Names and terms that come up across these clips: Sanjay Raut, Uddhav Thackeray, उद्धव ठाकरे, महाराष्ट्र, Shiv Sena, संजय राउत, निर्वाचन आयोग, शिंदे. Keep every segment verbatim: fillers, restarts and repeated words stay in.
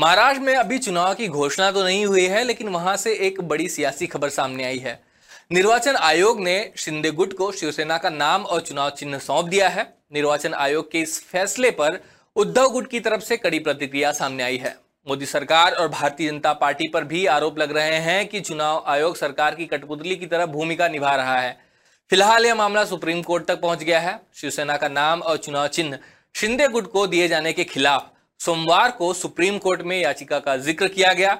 महाराष्ट्र में अभी चुनाव की घोषणा तो नहीं हुई है, लेकिन वहां से एक बड़ी सियासी खबर सामने आई है। निर्वाचन आयोग ने शिंदे गुट को शिवसेना का नाम और चुनाव चिन्ह सौंप दिया है। निर्वाचन आयोग के इस फैसले पर उद्धव गुट की तरफ से कड़ी प्रतिक्रिया सामने आई है। मोदी सरकार और भारतीय जनता पार्टी पर भी आरोप लग रहे हैं कि चुनाव आयोग सरकार की कठपुतली की तरह भूमिका निभा रहा है। फिलहाल यह मामला सुप्रीम कोर्ट तक पहुंच गया है। शिवसेना का नाम और चुनाव चिन्ह शिंदे गुट को दिए जाने के खिलाफ सोमवार को सुप्रीम कोर्ट में याचिका का जिक्र किया गया।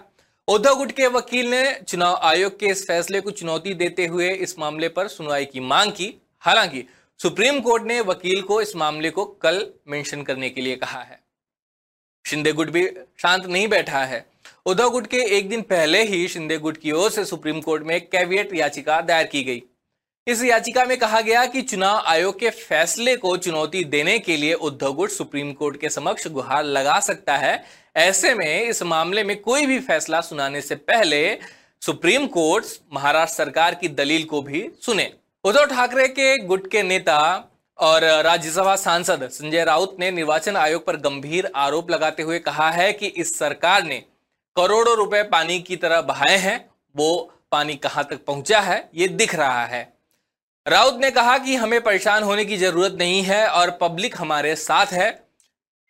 उद्धव गुट के वकील ने चुनाव आयोग के इस फैसले को चुनौती देते हुए इस मामले पर सुनवाई की मांग की। हालांकि सुप्रीम कोर्ट ने वकील को इस मामले को कल मेंशन करने के लिए कहा है। शिंदे गुट भी शांत नहीं बैठा है। उद्धव गुट के एक दिन पहले ही शिंदे गुट की ओर से सुप्रीम कोर्ट में कैविएट याचिका दायर की गई। इस याचिका में कहा गया कि चुनाव आयोग के फैसले को चुनौती देने के लिए उद्धव गुट सुप्रीम कोर्ट के समक्ष गुहार लगा सकता है। ऐसे में इस मामले में कोई भी फैसला सुनाने से पहले सुप्रीम कोर्ट महाराष्ट्र सरकार की दलील को भी सुने। उद्धव ठाकरे के गुट के नेता और राज्यसभा सांसद संजय राउत ने निर्वाचन आयोग पर गंभीर आरोप लगाते हुए कहा है कि इस सरकार ने करोड़ों रुपए पानी की तरह बहाए हैं। वो पानी कहाँ तक पहुंचा है ये दिख रहा है। राउत ने कहा कि हमें परेशान होने की जरूरत नहीं है और पब्लिक हमारे साथ है।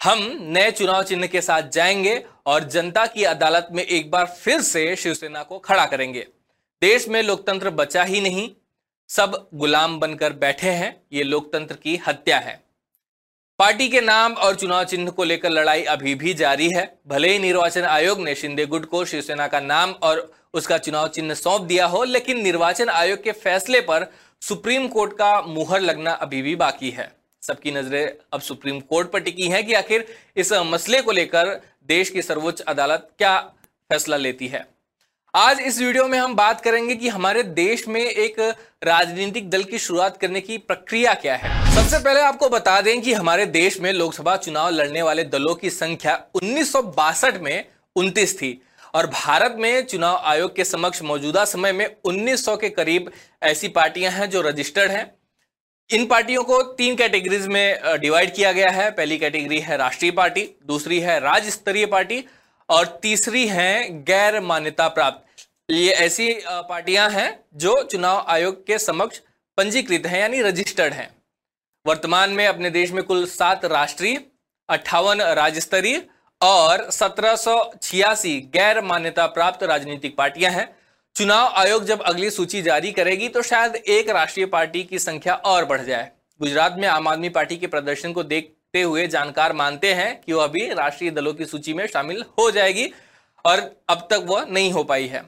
हम नए चुनाव चिन्ह के साथ जाएंगे और जनता की अदालत में एक बार फिर से शिवसेना को खड़ा करेंगे। देश में लोकतंत्र बचा ही नहीं, सब गुलाम बनकर बैठे हैं। ये लोकतंत्र की हत्या है। पार्टी के नाम और चुनाव चिन्ह को लेकर लड़ाई अभी भी जारी है। भले ही निर्वाचन आयोग ने शिंदे गुट को शिवसेना का नाम और उसका चुनाव चिन्ह सौंप दिया हो, लेकिन निर्वाचन आयोग के फैसले पर सुप्रीम कोर्ट का मुहर लगना अभी भी बाकी है। सबकी नजरें अब सुप्रीम कोर्ट पर टिकी हैं कि आखिर इस मसले को लेकर देश की सर्वोच्च अदालत क्या फैसला लेती है। आज इस वीडियो में हम बात करेंगे कि हमारे देश में एक राजनीतिक दल की शुरुआत करने की प्रक्रिया क्या है। सबसे पहले आपको बता दें कि हमारे देश में लोकसभा चुनाव लड़ने वाले दलों की संख्या उन्नीस सौ बासठ में उनतीस थी और भारत में चुनाव आयोग के समक्ष मौजूदा समय में उन्नीस सौ के करीब ऐसी पार्टियां हैं जो रजिस्टर्ड हैं। इन पार्टियों को तीन कैटेगरीज में डिवाइड किया गया है। पहली कैटेगरी है राष्ट्रीय पार्टी, दूसरी है राज्य स्तरीय पार्टी और तीसरी है गैर मान्यता प्राप्त। ये ऐसी पार्टियां हैं जो चुनाव आयोग के समक्ष पंजीकृत हैं यानी रजिस्टर्ड हैं। वर्तमान में अपने देश में कुल सात राष्ट्रीय, अट्ठावन राज्य स्तरीय और सत्रह सौ छियासी गैर मान्यता प्राप्त राजनीतिक पार्टियां हैं। चुनाव आयोग जब अगली सूची जारी करेगी तो शायद एक राष्ट्रीय पार्टी की संख्या और बढ़ जाए। गुजरात में आम आदमी पार्टी के प्रदर्शन को देखते हुए जानकार मानते हैं कि वह अभी राष्ट्रीय दलों की सूची में शामिल हो जाएगी और अब तक वह नहीं हो पाई है।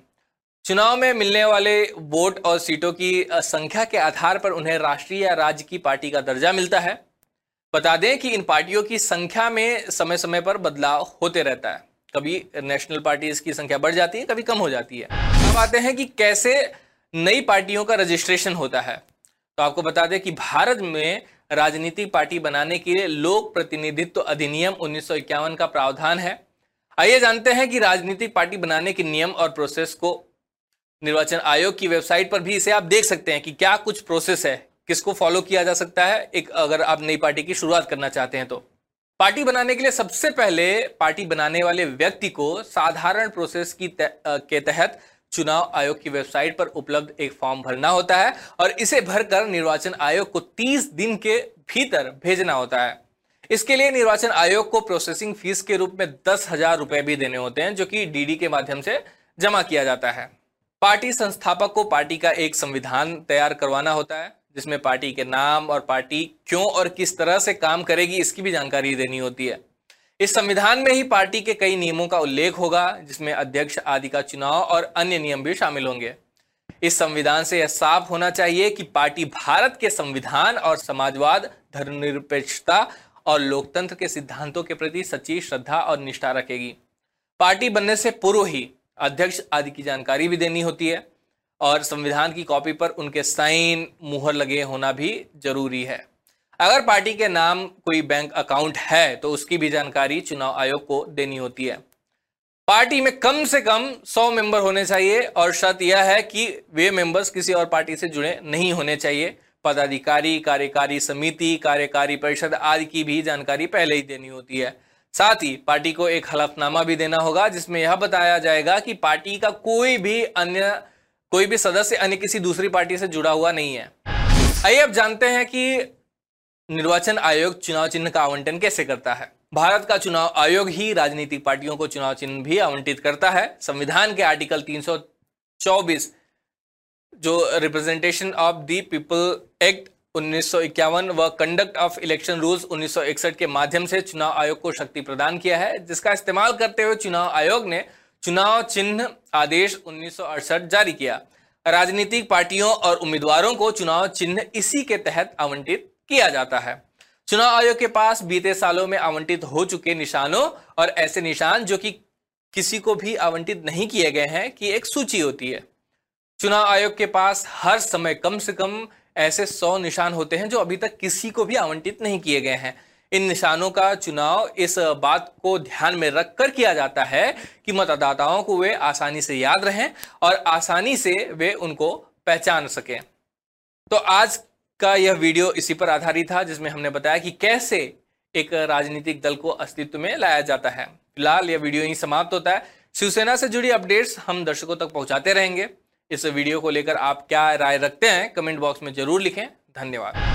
चुनाव में मिलने वाले वोट और सीटों की संख्या के आधार पर उन्हें राष्ट्रीय या राज्य की पार्टी का दर्जा मिलता है। बता दें कि इन पार्टियों की संख्या में समय समय पर बदलाव होते रहता है। कभी नेशनल पार्टीज की संख्या बढ़ जाती है, कभी कम हो जाती है। अब आते हैं कि कैसे नई पार्टियों का रजिस्ट्रेशन होता है। तो आपको बता दें कि भारत में राजनीतिक पार्टी बनाने के लिए लोक प्रतिनिधित्व अधिनियम उन्नीस सौ इक्यावन का प्रावधान है। आइए जानते हैं कि राजनीतिक पार्टी बनाने के नियम और प्रोसेस को। निर्वाचन आयोग की वेबसाइट पर भी इसे आप देख सकते हैं कि क्या कुछ प्रोसेस है, किसको फॉलो किया जा सकता है एक अगर आप नई पार्टी की शुरुआत करना चाहते हैं। तो पार्टी बनाने के लिए सबसे पहले पार्टी बनाने वाले व्यक्ति को साधारण प्रोसेस की तह, के तहत चुनाव आयोग की वेबसाइट पर उपलब्ध एक फॉर्म भरना होता है और इसे भरकर निर्वाचन आयोग को तीस दिन के भीतर भेजना होता है। इसके लिए निर्वाचन आयोग को प्रोसेसिंग फीस के रूप में दस हजार रुपए भी देने होते हैं, जो कि डीडी के माध्यम से जमा किया जाता है। पार्टी संस्थापक को पार्टी का एक संविधान तैयार करवाना होता है जिसमें पार्टी के नाम और पार्टी क्यों और किस तरह से काम करेगी इसकी भी जानकारी देनी होती है। इस संविधान में ही पार्टी के कई नियमों का उल्लेख होगा जिसमें अध्यक्ष आदि का चुनाव और अन्य नियम भी शामिल होंगे। इस संविधान से यह साफ होना चाहिए कि पार्टी भारत के संविधान और समाजवाद, धर्मनिरपेक्षता और लोकतंत्र के सिद्धांतों के प्रति सच्ची श्रद्धा और निष्ठा रखेगी। पार्टी बनने से पूर्व ही अध्यक्ष आदि की जानकारी भी देनी होती है और संविधान की कॉपी पर उनके साइन मुहर लगे होना भी जरूरी है। अगर पार्टी के नाम कोई बैंक अकाउंट है तो उसकी भी जानकारी चुनाव आयोग को देनी होती है। पार्टी में कम से कम सौ मेंबर होने चाहिए और शर्त यह है कि वे मेंबर्स किसी और पार्टी से जुड़े नहीं होने चाहिए। पदाधिकारी, कार्यकारी समिति, कार्यकारी परिषद आदि की भी जानकारी पहले ही देनी होती है। साथ ही पार्टी को एक हलफनामा भी देना होगा जिसमें यह बताया जाएगा कि पार्टी का कोई भी अन्य कोई भी सदस्य अन्य किसी दूसरी पार्टी से जुड़ा हुआ नहीं है। आइए अब जानते हैं कि निर्वाचन आयोग चुनाव चिन्ह का आवंटन कैसे करता है। भारत का चुनाव आयोग ही राजनीतिक पार्टियों को चुनाव चिन्ह भी आवंटित करता है। संविधान के आर्टिकल तीन सौ चौबीस जो representation of the people act उन्नीस सौ इक्यावन व कंडक्ट ऑफ इलेक्शन रूल्स उन्नीस सौ इकसठ के माध्यम से चुनाव आयोग को शक्ति प्रदान किया है, जिसका इस्तेमाल करते हुए चुनाव आयोग ने चुनाव चिन्ह आदेश उन्नीस सौ अड़सठ जारी किया। राजनीतिक पार्टियों और उम्मीदवारों को चुनाव चिन्ह इसी के तहत आवंटित किया जाता है। चुनाव आयोग के पास बीते सालों में आवंटित हो चुके निशानों और ऐसे निशान जो कि किसी को भी आवंटित नहीं किए गए हैं की एक सूची होती है। चुनाव आयोग के पास हर समय कम से कम ऐसे सौ निशान होते हैं जो अभी तक किसी को भी आवंटित नहीं किए गए हैं। इन निशानों का चुनाव इस बात को ध्यान में रखकर किया जाता है कि मतदाताओं को वे आसानी से याद रहें और आसानी से वे उनको पहचान सकें। तो आज का यह वीडियो इसी पर आधारित था जिसमें हमने बताया कि कैसे एक राजनीतिक दल को अस्तित्व में लाया जाता है। फिलहाल यह वीडियो यहीं समाप्त होता है। शिवसेना से जुड़ी अपडेट्स हम दर्शकों तक पहुंचाते रहेंगे। इस वीडियो को लेकर आप क्या राय रखते हैं कमेंट बॉक्स में जरूर लिखें। धन्यवाद।